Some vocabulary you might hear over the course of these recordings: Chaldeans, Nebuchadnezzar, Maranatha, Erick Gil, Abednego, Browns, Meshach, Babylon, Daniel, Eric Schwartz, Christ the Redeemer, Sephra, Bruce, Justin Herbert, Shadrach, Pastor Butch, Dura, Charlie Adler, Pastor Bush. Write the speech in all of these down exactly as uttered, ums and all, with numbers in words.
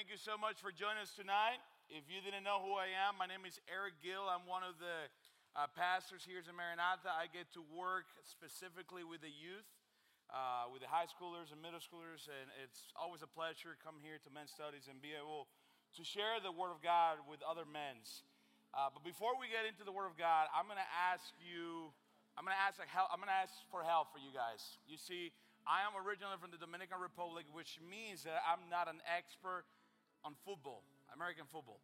thank you so much for joining us tonight. If you didn't know who I am, my name is Erick Gil. I'm one of the uh, pastors here at Maranatha. I get to work specifically with the youth, uh, with the high schoolers and middle schoolers, and it's always a pleasure to come here to men's studies and be able to share the Word of God with other men's. Uh, but before we get into the Word of God, I'm going to ask you, I'm going to ask, like, I'm going to ask for help for you guys. You see, I am originally from the Dominican Republic, which means that I'm not an expert on football, American football.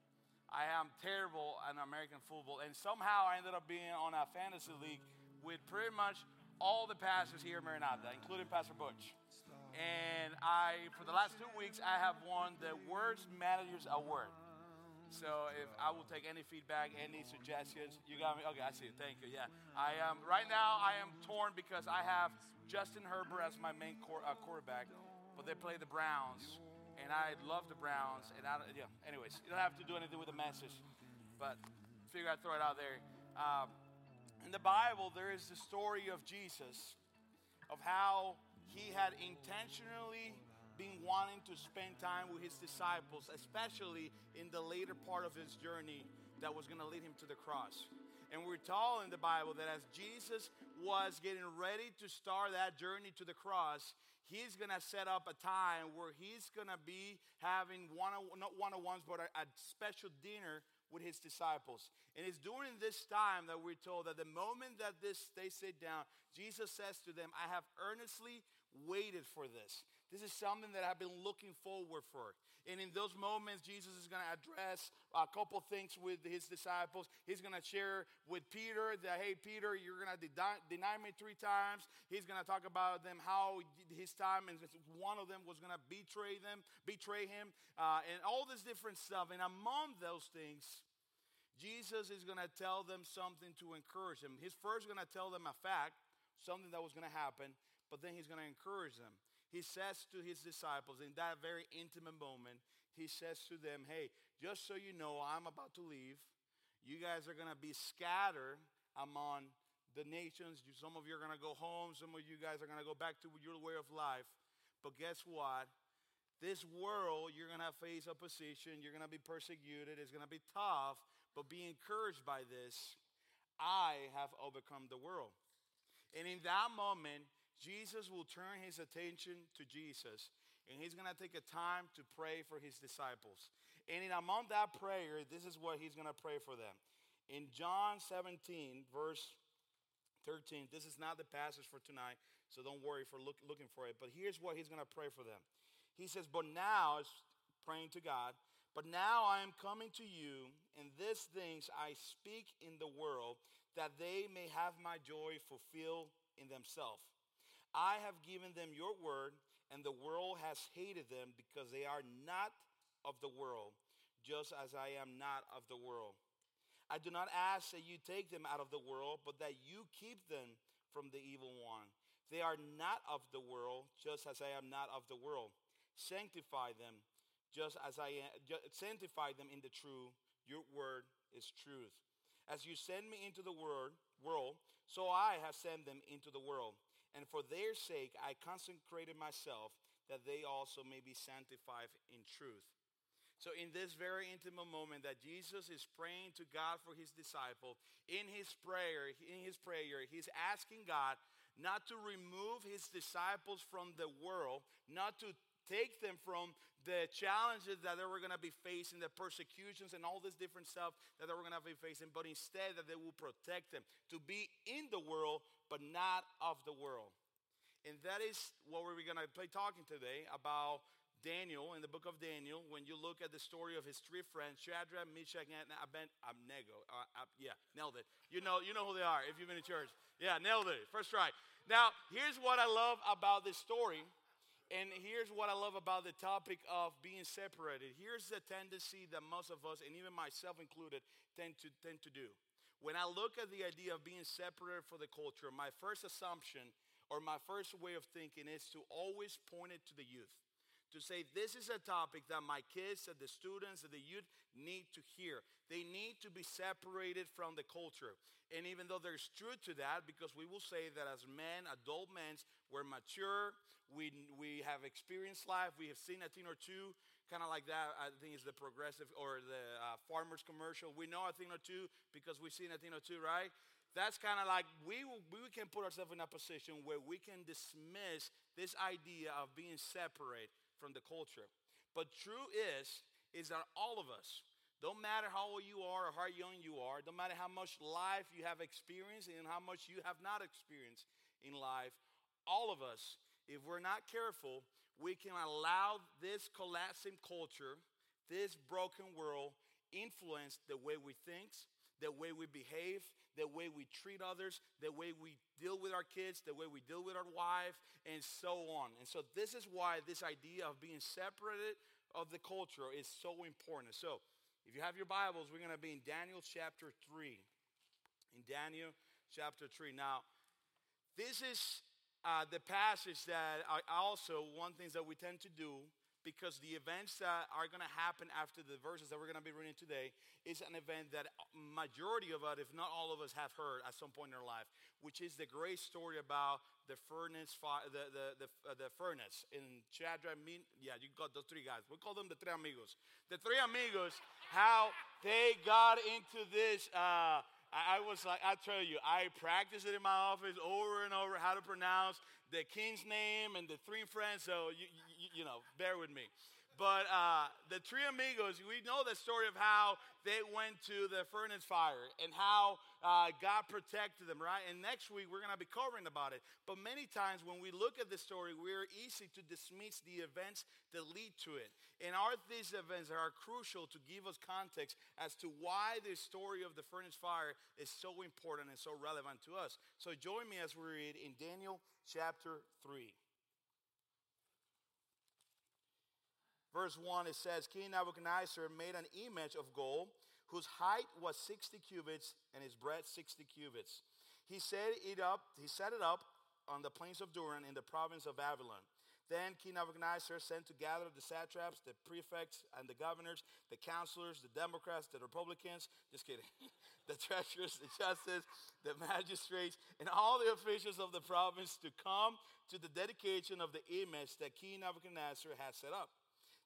I am terrible at American football. And somehow I ended up being on a fantasy league with pretty much all the pastors here at Maranatha, including Pastor Butch. And I, for the last two weeks, I have won the Worst Managers Award. So if I will take any feedback, any suggestions, you got me? Okay, I see it. Thank you. Yeah. I am, right now I am torn because I have Justin Herbert as my main cor- uh, quarterback, but they play the Browns, and I love the Browns. And I don't, yeah. Anyways, you don't have to do anything with the message, but figure I'd throw it out there. Um, in the Bible, there is the story of Jesus, of how he had intentionally been wanting to spend time with his disciples, especially in the later part of his journey that was going to lead him to the cross. And we're told in the Bible that as Jesus was getting ready to start that journey to the cross, he's going to set up a time where he's going to be having one, not one-on-ones, but a, a special dinner with his disciples. And it's during this time that we're told that the moment that this they sit down, Jesus says to them, I have earnestly waited for this. This is something that I've been looking forward for. And in those moments, Jesus is going to address a couple things with his disciples. He's going to share with Peter that, hey, Peter, you're going to de- deny me three times. He's going to talk about them, how his time, and one of them was going to betray them, betray him, uh, and all this different stuff. And among those things, Jesus is going to tell them something to encourage them. He's first going to tell them a fact, something that was going to happen, but then he's going to encourage them. He says to his disciples in that very intimate moment, he says to them, hey, just so you know, I'm about to leave. You guys are going to be scattered among the nations. Some of you are going to go home. Some of you guys are going to go back to your way of life. But guess what? This world, you're going to face opposition. You're going to be persecuted. It's going to be tough. But be encouraged by this. I have overcome the world. And in that moment, Jesus will turn his attention to Jesus, and he's going to take a time to pray for his disciples. And in among that prayer, this is what he's going to pray for them. In John seventeen, verse thirteen, this is not the passage for tonight, so don't worry for look, looking for it. But here's what he's going to pray for them. He says, but now, it's praying to God, but now I am coming to you, and these things I speak in the world, that they may have my joy fulfilled in themselves. I have given them your word, and the world has hated them because they are not of the world, just as I am not of the world. I do not ask that you take them out of the world, but that you keep them from the evil one. They are not of the world, just as I am not of the world. Sanctify them, just as I am, just, sanctify them in the truth. Your word is truth. As you send me into the world, world, so I have sent them into the world. And for their sake, I consecrated myself, that they also may be sanctified in truth. So in this very intimate moment that Jesus is praying to God for his disciple, in his prayer, in his prayer, he's asking God not to remove his disciples from the world, not to take them from the challenges that they were going to be facing, the persecutions and all this different stuff that they were going to be facing, but instead that they will protect them to be in the world, but not of the world. And that is what we're going to be talking today about Daniel in the book of Daniel. When you look at the story of his three friends, Shadrach, Meshach, and Abednego. Uh, Ab- yeah, nailed it. You know, you know who they are if you've been in church. Yeah, nailed it. First try. Now, here's what I love about this story. And here's what I love about the topic of being separated. Here's the tendency that most of us, and even myself included, tend to tend to do. When I look at the idea of being separated from the culture, my first assumption or my first way of thinking is to always point it to the youth. To say, this is a topic that my kids, that the students, that the youth need to hear. They need to be separated from the culture. And even though there's truth to that, because we will say that as men, adult men, we're mature, we, we have experienced life, we have seen a thing or two, kind of like that. I think it's the progressive or the uh, farmers commercial. We know a thing or two because we've seen a thing or two, right? That's kind of like we we can put ourselves in a position where we can dismiss this idea of being separate from the culture. But true is, is that all of us, don't matter how old you are or how young you are, don't matter how much life you have experienced and how much you have not experienced in life, all of us, if we're not careful, we can allow this collapsing culture, this broken world, influence the way we think, the way we behave, the way we treat others, the way we deal with our kids, the way we deal with our wife, and so on. And so this is why this idea of being separated of the culture is so important. So if you have your Bibles, we're going to be in Daniel chapter three. In Daniel chapter three. Now, this is uh, the passage that I also, one thing that we tend to do, because the events that are going to happen after the verses that we're going to be reading today is an event that majority of us, if not all of us, have heard at some point in our life, which is the great story about the furnace, the the the, the furnace in Shadrach. Yeah, you got those three guys. We call them the three amigos. The three amigos, how they got into this. Uh, I was like, I tell you, I practiced it in my office over and over how to pronounce the king's name and the three friends, so, you, you, you know, bear with me. But uh, the three amigos, we know the story of how they went to the furnace fire and how uh, God protected them, right? And next week, we're going to be covering about it. But many times when we look at the story, we're easy to dismiss the events that lead to it. And are these events that are crucial to give us context as to why the story of the furnace fire is so important and so relevant to us. So join me as we read in Daniel chapter three. Verse one, it says, King Nebuchadnezzar made an image of gold whose height was sixty cubits and its breadth sixty cubits. He set it up, he set it up on the plains of Dura in the province of Babylon. Then King Nebuchadnezzar sent to gather the satraps, the prefects, and the governors, the counselors, the Democrats, the Republicans, just kidding, the treasurers, the justices, the magistrates, and all the officials of the province to come to the dedication of the image that King Nebuchadnezzar had set up.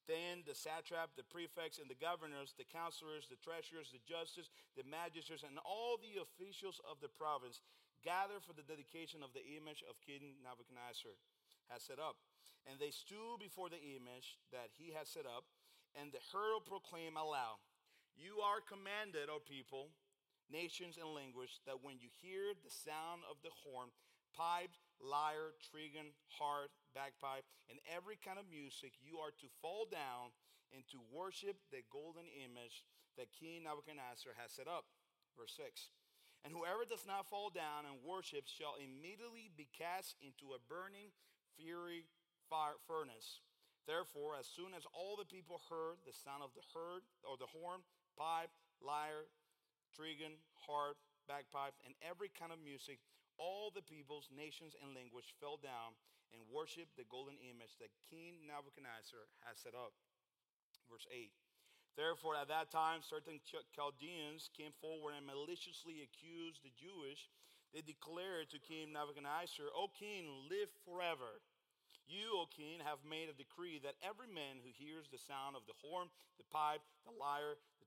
Then the satrap, the prefects, and the governors, the counselors, the treasurers, the justices, the magistrates, and all the officials of the province gathered for the dedication of the image of King Nebuchadnezzar had set up. And they stood before the image that he had set up, and the herald proclaimed aloud, "You are commanded, O people, nations, and language, that when you hear the sound of the horn, pipe, lyre, trigon, harp, bagpipe, and every kind of music, you are to fall down and to worship the golden image that King Nebuchadnezzar has set up." Verse six. "And whoever does not fall down and worship shall immediately be cast into a burning fiery fire furnace. Therefore, as soon as all the people heard the sound of the herd or the horn, pipe, lyre, trigon, harp, bagpipe, and every kind of music, all the peoples, nations, and language fell down and worshiped the golden image that King Nebuchadnezzar has set up." Verse eight. "Therefore, at that time, certain Chaldeans came forward and maliciously accused the Jewish. They declared to King Nebuchadnezzar, 'O king, live forever. You, O king, have made a decree that every man who hears the sound of the horn, the pipe, the lyre, the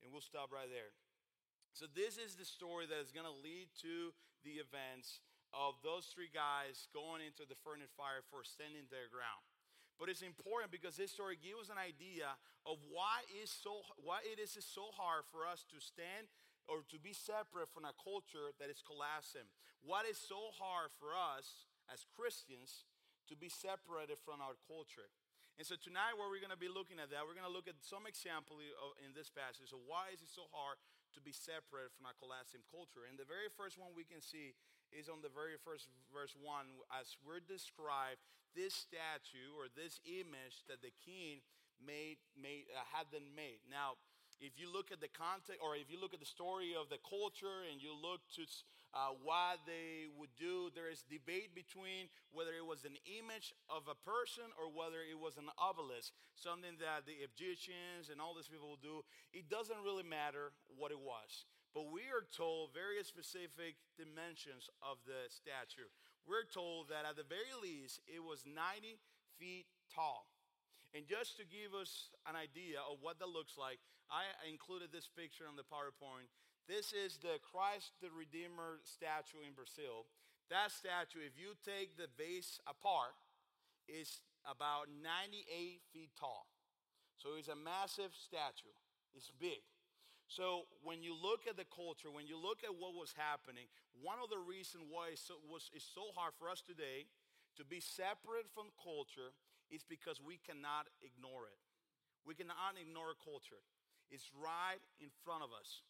And we'll stop right there. So this is the story that is going to lead to the events of those three guys going into the furnace fire for standing their ground. But it's important because this story gives us an idea of why is so why it is so hard for us to stand or to be separate from a culture that is collapsing. What is so hard for us as Christians to be separated from our culture? And so tonight where we're going to be looking at that, we're going to look at some example in this passage of why is it so hard to be separated from our collapsing culture. And the very first one we can see is on the very first verse one, as we're described this statue or this image that the king made, made uh, had them made. Now, if you look at the context, or if you look at the story of the culture, and you look to uh, what they would do, there is debate between whether it was an image of a person or whether it was an obelisk, something that the Egyptians and all these people would do. It doesn't really matter what it was. But we are told very specific dimensions of the statue. We're told that at the very least, it was ninety feet tall. And just to give us an idea of what that looks like, I included this picture on the PowerPoint. This is the Christ the Redeemer statue in Brazil. That statue, if you take the base apart, is about ninety-eight feet tall. So it's a massive statue. It's big. So when you look at the culture, when you look at what was happening, one of the reasons why it's so, was, it's so hard for us today to be separate from culture is because we cannot ignore it. We cannot ignore culture. It's right in front of us.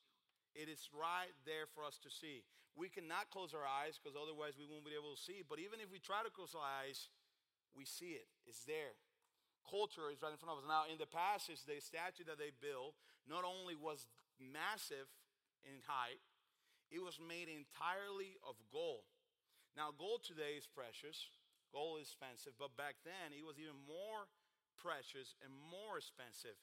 It is right there for us to see. We cannot close our eyes, because otherwise we won't be able to see. But even if we try to close our eyes, we see it. It's there. Culture is right in front of us. Now, in the passage, the statue that they built not only was massive in height, it was made entirely of gold. Now, gold today is precious. Gold is expensive, but back then it was even more precious and more expensive.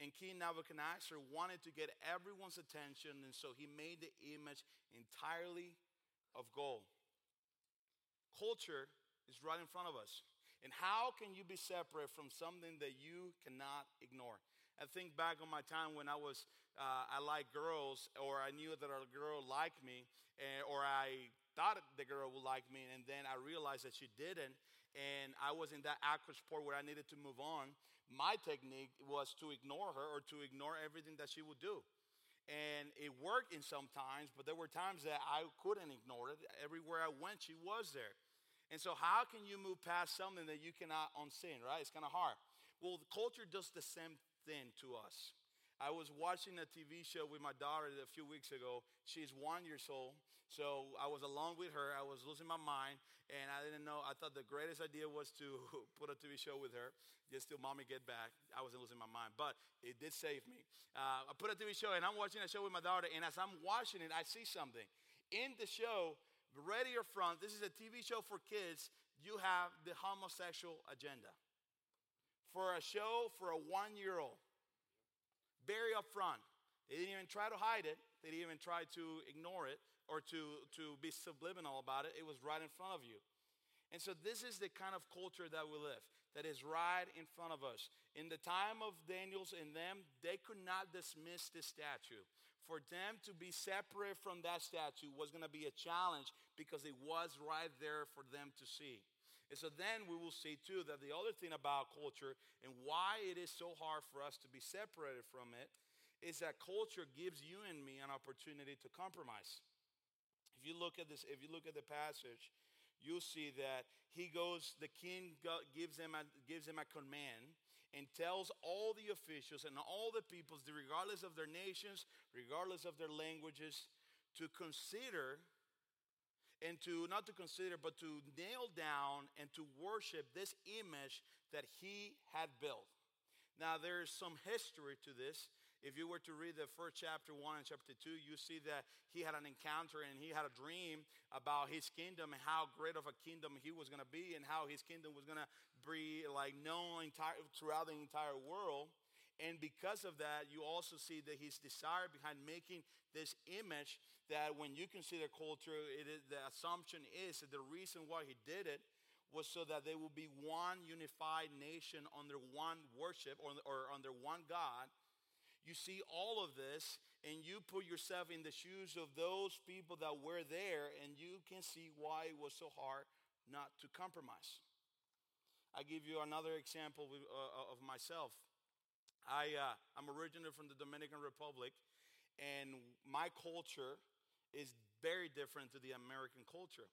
And King Nebuchadnezzar wanted to get everyone's attention, and so he made the image entirely of gold. Culture is right in front of us. And how can you be separate from something that you cannot ignore? I think back on my time when I was, uh, I liked girls, or I knew that a girl liked me, and, or I... thought the girl would like me, and then I realized that she didn't, and I was in that awkward spot where I needed to move on. My technique was to ignore her, or to ignore everything that she would do. And it worked in some times, but there were times that I couldn't ignore it. Everywhere I went, she was there. And so how can you move past something that you cannot unseen, right? It's kind of hard. Well, the culture does the same thing to us. I was watching a T V show with my daughter a few weeks ago. She's one year old, so I was alone with her. I was losing my mind, and I didn't know. I thought the greatest idea was to put a T V show with her, just till mommy get back. I wasn't losing my mind, but it did save me. Uh, I put a T V show, and I'm watching a show with my daughter, and as I'm watching it, I see something. In the show, ready or front, this is a T V show for kids, you have the homosexual agenda. For a show for a one-year-old. Very upfront. They didn't even try to hide it. They didn't even try to ignore it or to, to be subliminal about it. It was right in front of you. And so this is the kind of culture that we live, that is right in front of us. In the time of Daniel's and them, they could not dismiss this statue. For them to be separate from that statue was going to be a challenge, because it was right there for them to see. And so then we will see, too, that the other thing about culture and why it is so hard for us to be separated from it is that culture gives you and me an opportunity to compromise. If you look at this, if you look at the passage, you'll see that he goes, the king gives them a, gives them a command and tells all the officials and all the peoples, regardless of their nations, regardless of their languages, to consider... and to, not to consider, but to nail down and to worship this image that he had built. Now, there is some history to this. If you were to read the first chapter one and chapter two, you see that he had an encounter and he had a dream about his kingdom and how great of a kingdom he was going to be and how his kingdom was going to be like known entire, throughout the entire world. And because of that, you also see that his desire behind making this image, that when you consider culture, it is, the assumption is that the reason why he did it was so that they will be one unified nation under one worship or, or under one God. You see all of this, and you put yourself in the shoes of those people that were there, and you can see why it was so hard not to compromise. I give you another example with, uh, of myself. I, uh, I'm originally from the Dominican Republic, and my culture is very different to the American culture.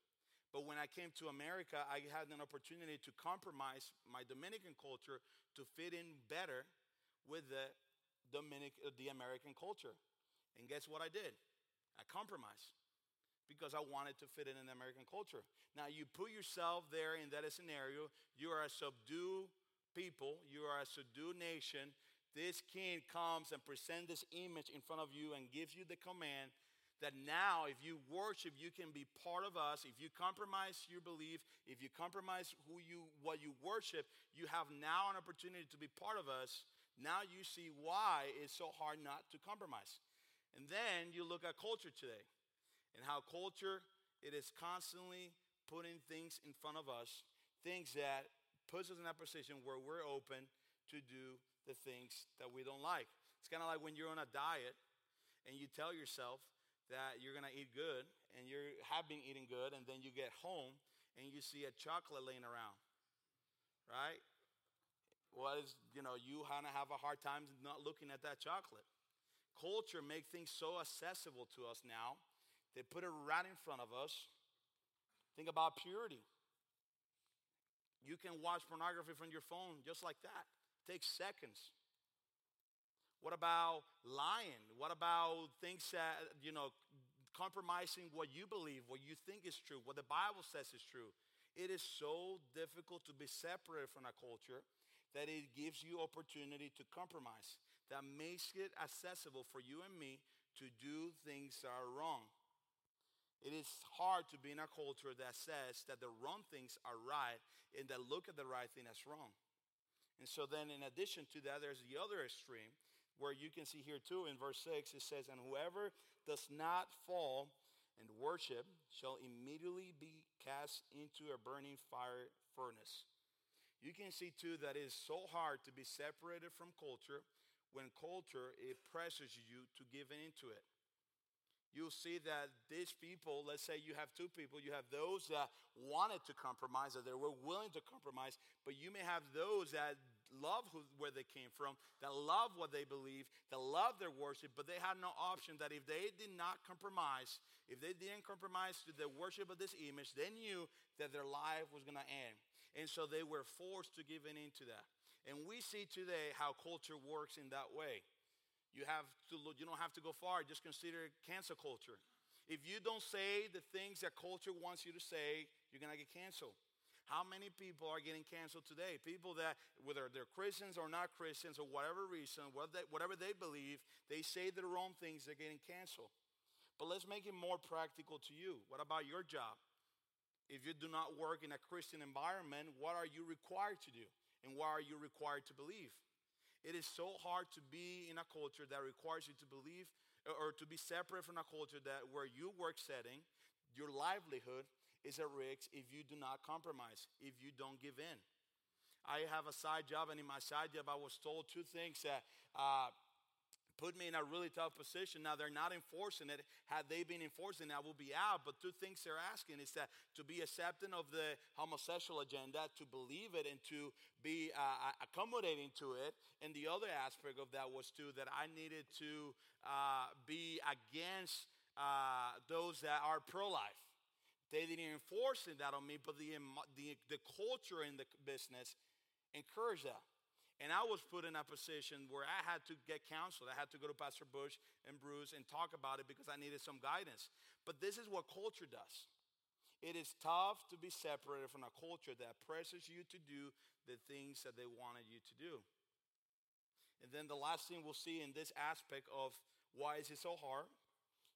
But when I came to America, I had an opportunity to compromise my Dominican culture to fit in better with the Dominic, uh, the American culture. And guess what I did? I compromised, because I wanted to fit in in the American culture. Now, you put yourself there in that scenario. You are a subdued people, you are a subdued nation. This king comes and presents this image in front of you and gives you the command that now if you worship, you can be part of us. If you compromise your belief, if you compromise who you, what you worship, you have now an opportunity to be part of us. Now you see why it's so hard not to compromise. And then you look at culture today and how culture, it is constantly putting things in front of us, things that puts us in that position where we're open to do the things that we don't like. It's kind of like when you're on a diet and you tell yourself that you're going to eat good and you have been eating good, and then you get home and you see a chocolate laying around, right? Well, it's, you know, you kind of have a hard time not looking at that chocolate. Culture makes things so accessible to us now. They put it right in front of us. Think about purity. You can watch pornography from your phone just like that. It takes seconds. What about lying? What about things that, you know, compromising what you believe, what you think is true, what the Bible says is true? It is so difficult to be separated from a culture that it gives you opportunity to compromise, that makes it accessible for you and me to do things that are wrong. It is hard to be in a culture that says that the wrong things are right and that look at the right thing as wrong. And so then in addition to that, there's the other extreme where you can see here too in verse six, it says, and whoever does not fall and worship shall immediately be cast into a burning fire furnace. You can see too that it is so hard to be separated from culture when culture, it pressures you to give in to it. You'll see that these people, let's say you have two people, you have those that wanted to compromise, that they were willing to compromise, but you may have those that love who, where they came from, that love what they believe, that love their worship, but they had no option that if they did not compromise, if they didn't compromise to the worship of this image, they knew that their life was going to end. And so they were forced to give in to that. And we see today how culture works in that way. You have to look, you don't have to go far. Just consider cancel culture. If you don't say the things that culture wants you to say, you're going to get canceled. How many people are getting canceled today? People that, whether they're Christians or not Christians or whatever reason, whatever they, whatever they believe, they say the wrong things, they're getting canceled. But let's make it more practical to you. What about your job? If you do not work in a Christian environment, what are you required to do? And what are you required to believe? It is so hard to be in a culture that requires you to believe or to be separate from a culture that where your work setting, your livelihood is at risk if you do not compromise, if you don't give in. I have a side job, and in my side job, I was told two things that uh, put me in a really tough position. Now, they're not enforcing it. Had they been enforcing it, I would be out. But two things they're asking is that to be accepting of the homosexual agenda, to believe it, and to be uh, accommodating to it. And the other aspect of that was, too, that I needed to uh, be against uh, those that are pro-life. They didn't enforce that on me, but the, the, the culture in the business encouraged that. And I was put in a position where I had to get counsel. I had to go to Pastor Bush and Bruce and talk about it because I needed some guidance. But this is what culture does. It is tough to be separated from a culture that pressures you to do the things that they wanted you to do. And then the last thing we'll see in this aspect of why is it so hard,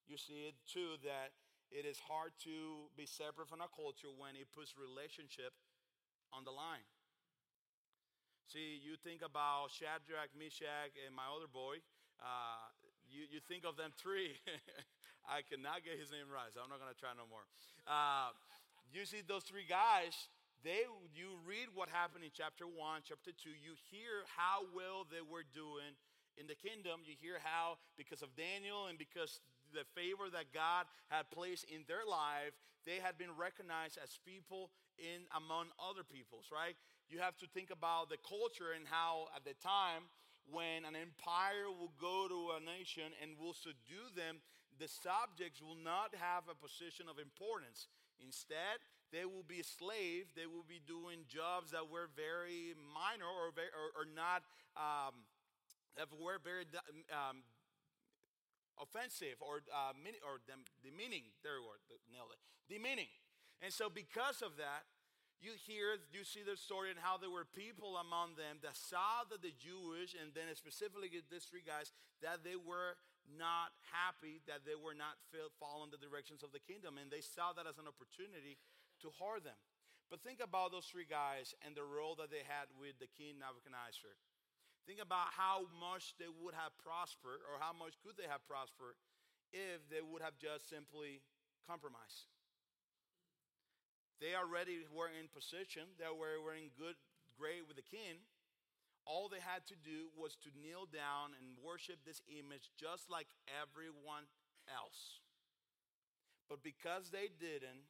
you see it too that it is hard to be separate from a culture when it puts relationship on the line. See, you think about Shadrach, Meshach, and my other boy. Uh, you, you think of them three. I cannot get his name right, so I'm not going to try no more. Uh, you see those three guys. They, you read what happened in chapter one, chapter two. You hear how well they were doing in the kingdom. You hear how because of Daniel and because the favor that God had placed in their life, they had been recognized as people in among other peoples, right? You have to think about the culture and how at the time when an empire will go to a nation and will subdue them, the subjects will not have a position of importance. Instead, they will be slaves. They will be doing jobs that were very minor or, very, or, or not, um, that were very um offensive or uh, min- or dem- demeaning, there we were, nailed it, demeaning. And so because of that, You hear, you see their story and how there were people among them that saw that the Jewish, and then specifically these three guys, that they were not happy, that they were not following the directions of the kingdom. And they saw that as an opportunity to harm them. But think about those three guys and the role that they had with the king Nebuchadnezzar. Think about how much they would have prospered, or how much could they have prospered if they would have just simply compromised. They already were in position. They were in good grade with the king. All they had to do was to kneel down and worship this image just like everyone else. But because they didn't,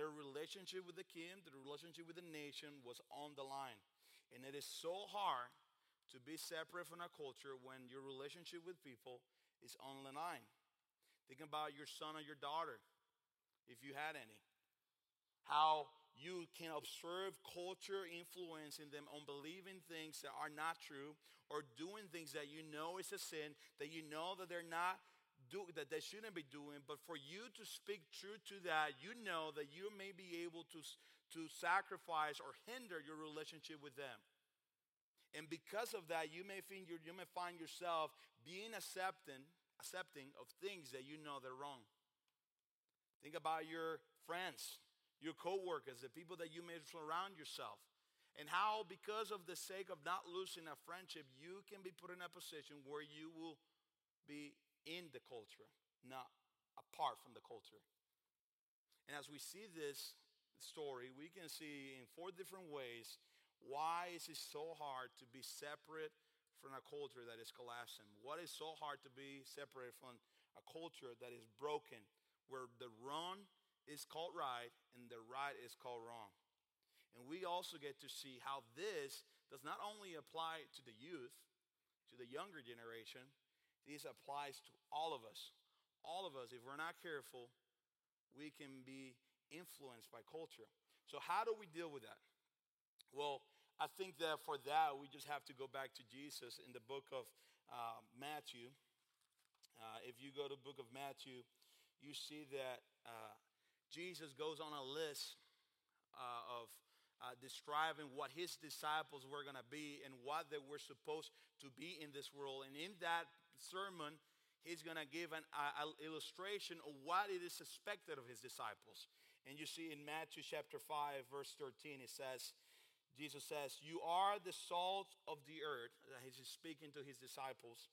their relationship with the king, their relationship with the nation was on the line. And it is so hard to be separate from a culture when your relationship with people is on the line. Think about your son or your daughter, if you had any. How you can observe culture influencing them on believing things that are not true, or doing things that you know is a sin, that you know that they're not do, that they shouldn't be doing. But for you to speak truth to that, you know that you may be able to, to sacrifice or hinder your relationship with them. And because of that, you may find you may find yourself being accepting accepting of things that you know they're wrong. Think about your friends, your co-workers, the people that you may surround yourself, and how because of the sake of not losing a friendship, you can be put in a position where you will be in the culture, not apart from the culture. And as we see this story, we can see in four different ways why is it so hard to be separate from a culture that is collapsing. What is so hard to be separate from a culture that is broken, where the wrong is called right and the right is called wrong. And we also get to see how this does not only apply to the youth, to the younger generation, this applies to all of us. All of us, if we're not careful, we can be influenced by culture. So how do we deal with that? Well, I think that for that, we just have to go back to Jesus in the book of uh, Matthew. Uh, if you go to the book of Matthew, you see that uh, Jesus goes on a list uh, of uh, describing what his disciples were going to be and what they were supposed to be in this world. And in that sermon, he's going to give an uh, illustration of what it is expected of his disciples. And you see in Matthew chapter five, verse thirteen, it says, Jesus says, "You are the salt of the earth." He's speaking to his disciples.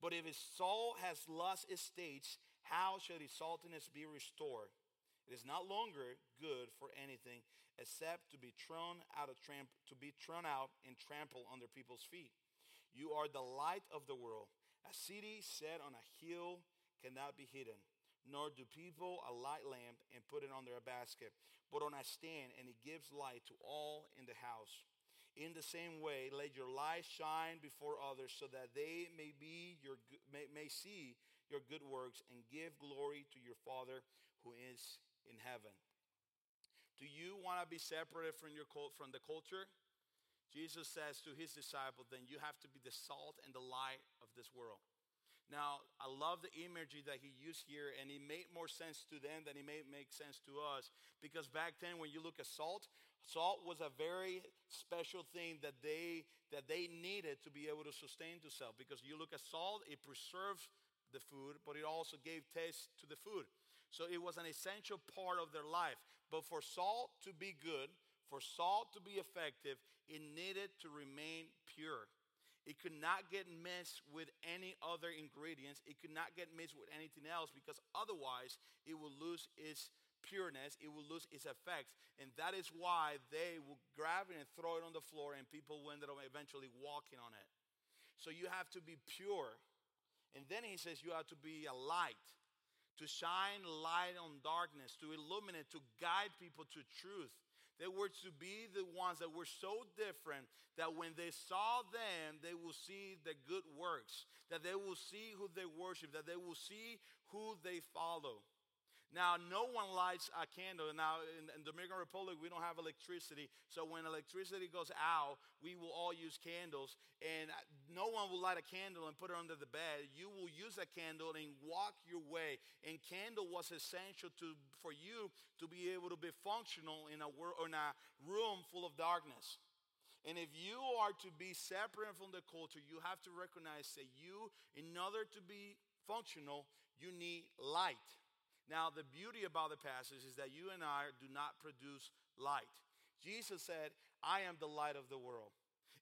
"But if his salt has lost its taste, how shall his saltiness be restored? It is not longer good for anything except to be thrown out of tramp, to be thrown out and trampled under people's feet. You are the light of the world. A city set on a hill cannot be hidden, nor do people a light lamp and put it under a basket, but on a stand, and it gives light to all in the house. In the same way, let your light shine before others, so that they may be your may, may see your good works and give glory to your Father who is in heaven." Do you want to be separated from your cult, from the culture? Jesus says to his disciples, then you have to be the salt and the light of this world. Now, I love the imagery that he used here, and it made more sense to them than it may make sense to us, because back then when you look at salt, salt was a very special thing that they that they needed to be able to sustain themselves, because you look at salt, it preserves the food, but it also gave taste to the food. So it was an essential part of their life. But for salt to be good, for salt to be effective, it needed to remain pure. It could not get mixed with any other ingredients. It could not get mixed with anything else, because otherwise it will lose its pureness. It will lose its effects. And that is why they will grab it and throw it on the floor, and people ended up eventually walking on it. So you have to be pure. And then he says you have to be a light, to shine light on darkness, to illuminate, to guide people to truth. They were to be the ones that were so different that when they saw them, they will see the good works, that they will see who they worship, that they will see who they follow. Now, no one lights a candle. Now, in, in the Dominican Republic, we don't have electricity. So when electricity goes out, we will all use candles. And no one will light a candle and put it under the bed. You will use a candle and walk your way. And candle was essential to for you to be able to be functional in a, world, in a room full of darkness. And if you are to be separate from the culture, you have to recognize that you, in order to be functional, you need light. Now, the beauty about the passage is that you and I do not produce light. Jesus said, I am the light of the world.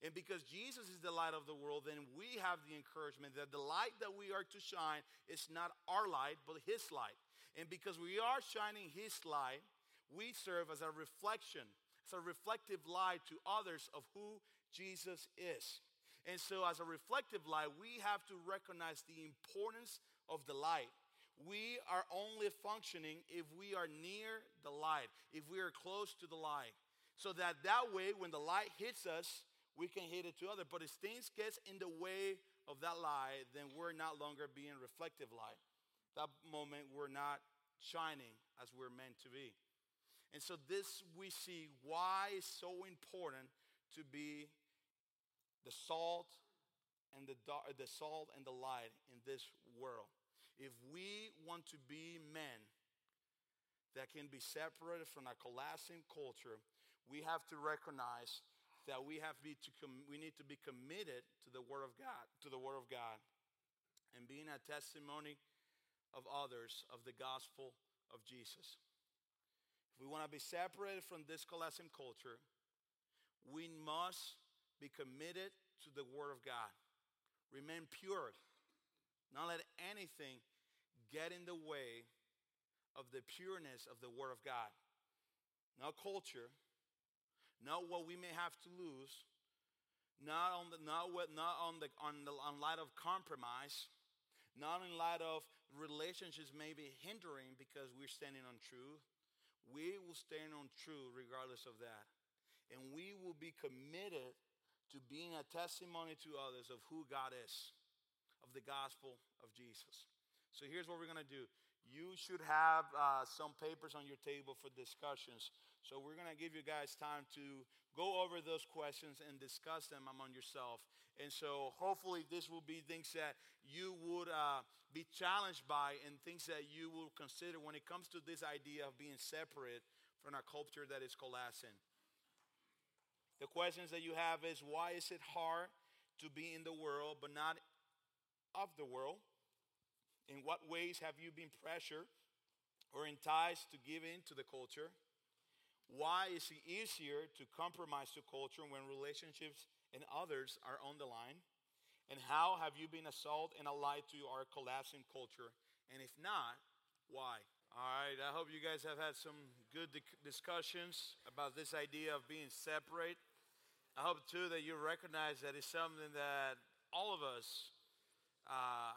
And because Jesus is the light of the world, then we have the encouragement that the light that we are to shine is not our light, but his light. And because we are shining his light, we serve as a reflection. It's a reflective light to others of who Jesus is. And so as a reflective light, we have to recognize the importance of the light. We are only functioning if we are near the light, if we are close to the light. So that that way, when the light hits us, we can hit it to others. But if things get in the way of that light, then we're not longer being reflective light. That moment, we're not shining as we're meant to be. And so this we see why it's so important to be the salt and the dark, the salt and the light in this world. If we want to be men that can be separated from our collapsing culture, we have to recognize that we have to com- we need to be committed to the Word of God, to the Word of God, and being a testimony of others of the gospel of Jesus. If we want to be separated from this collapsing culture, we must be committed to the Word of God. Remain pure. Not let anything get in the way of the pureness of the Word of God. Not culture, not what we may have to lose, not on the not what not on the on the on light of compromise, not in light of relationships maybe hindering because we're standing on truth. We will stand on truth regardless of that, and we will be committed to being a testimony to others of who God is, of the gospel of Jesus. So here's what we're going to do. You should have uh, some papers on your table for discussions. So we're going to give you guys time to go over those questions and discuss them among yourself. And so hopefully this will be things that you would uh, be challenged by and things that you will consider when it comes to this idea of being separate from our culture that is collapsing. The questions that you have is, why is it hard to be in the world but not of the world? In what ways have you been pressured or enticed to give in to the culture? Why is it easier to compromise to culture when relationships and others are on the line? And how have you been a salt and a light to our collapsing culture? And if not, why? All right, I hope you guys have had some good di- discussions about this idea of being separate. I hope, too, that you recognize that it's something that all of us... Uh,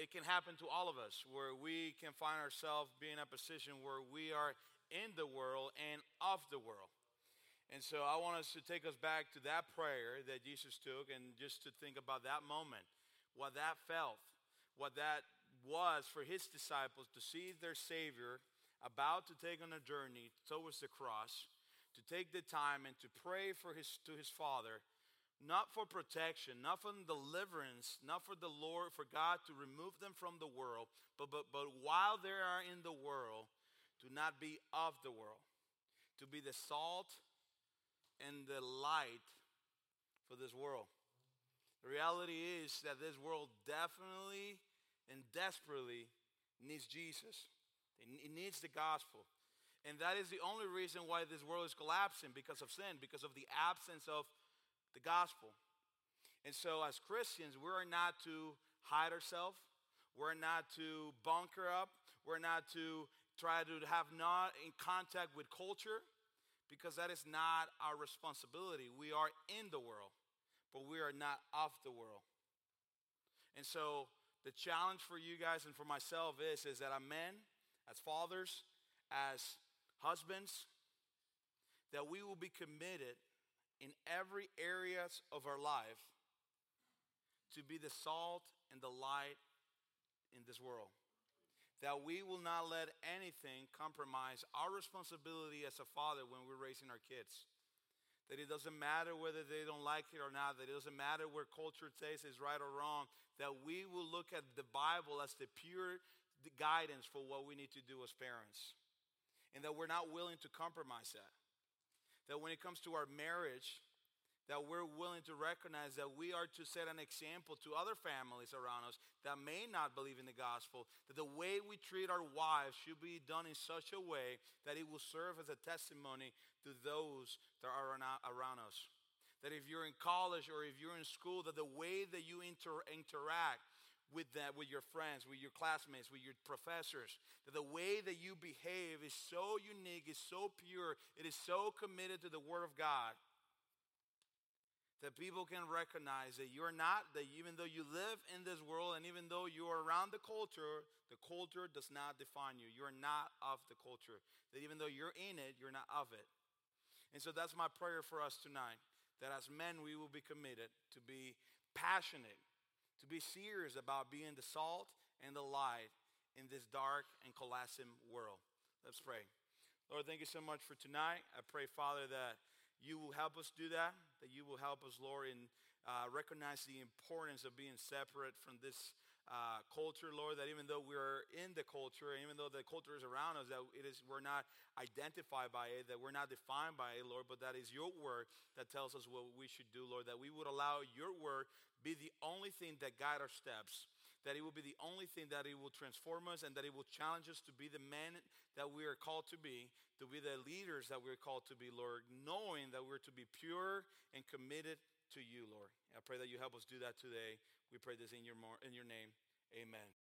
It can happen to all of us, where we can find ourselves being in a position where we are in the world and of the world. And so I want us to take us back to that prayer that Jesus took and just to think about that moment, what that felt, what that was for his disciples to see their Savior about to take on a journey towards the cross, to take the time and to pray for his to his Father. Not for protection, not for deliverance, not for the Lord, for God to remove them from the world, but, but, but while they are in the world, to not be of the world, to be the salt and the light for this world. The reality is that this world definitely and desperately needs Jesus. It needs the gospel. And that is the only reason why this world is collapsing, because of sin, because of the absence of the gospel. And so as Christians, we are not to hide ourselves. We're not to bunker up. We're not to try to have not in contact with culture, because that is not our responsibility. We are in the world, but we are not of the world. And so the challenge for you guys and for myself is, is that I'm men, as fathers, as husbands, that we will be committed in every area of our life to be the salt and the light in this world. that we will not let anything compromise our responsibility as a father when we're raising our kids. That it doesn't matter whether they don't like it or not, that it doesn't matter where culture says is right or wrong, that we will look at the Bible as the pure guidance for what we need to do as parents. And that we're not willing to compromise that. That when it comes to our marriage, that we're willing to recognize that we are to set an example to other families around us that may not believe in the gospel, that the way we treat our wives should be done in such a way that it will serve as a testimony to those that are around us. That if you're in college or if you're in school, that the way that you inter- interact with that, with your friends, with your classmates, with your professors, that the way that you behave is so unique, is so pure, it is so committed to the Word of God, that people can recognize that you're not, that even though you live in this world and even though you are around the culture, the culture does not define you. You're not of the culture. That even though you're in it, you're not of it. And so that's my prayer for us tonight, that as men we will be committed to be passionate, to be serious about being the salt and the light in this dark and collapsing world. Let's pray. Lord, thank you so much for tonight. I pray, Father, that you will help us do that, that you will help us, Lord, and uh, recognize the importance of being separate from this uh, culture, Lord, that even though we're in the culture, even though the culture is around us, that it is, we're not identified by it, that we're not defined by it, Lord, but that is your word that tells us what we should do, Lord, that we would allow your word be the only thing that guide our steps, that it will be the only thing that it will transform us and that it will challenge us to be the men that we are called to be, to be the leaders that we are called to be, Lord, knowing that we're to be pure and committed to you, Lord. I pray that you help us do that today. We pray this in your, in your name. Amen.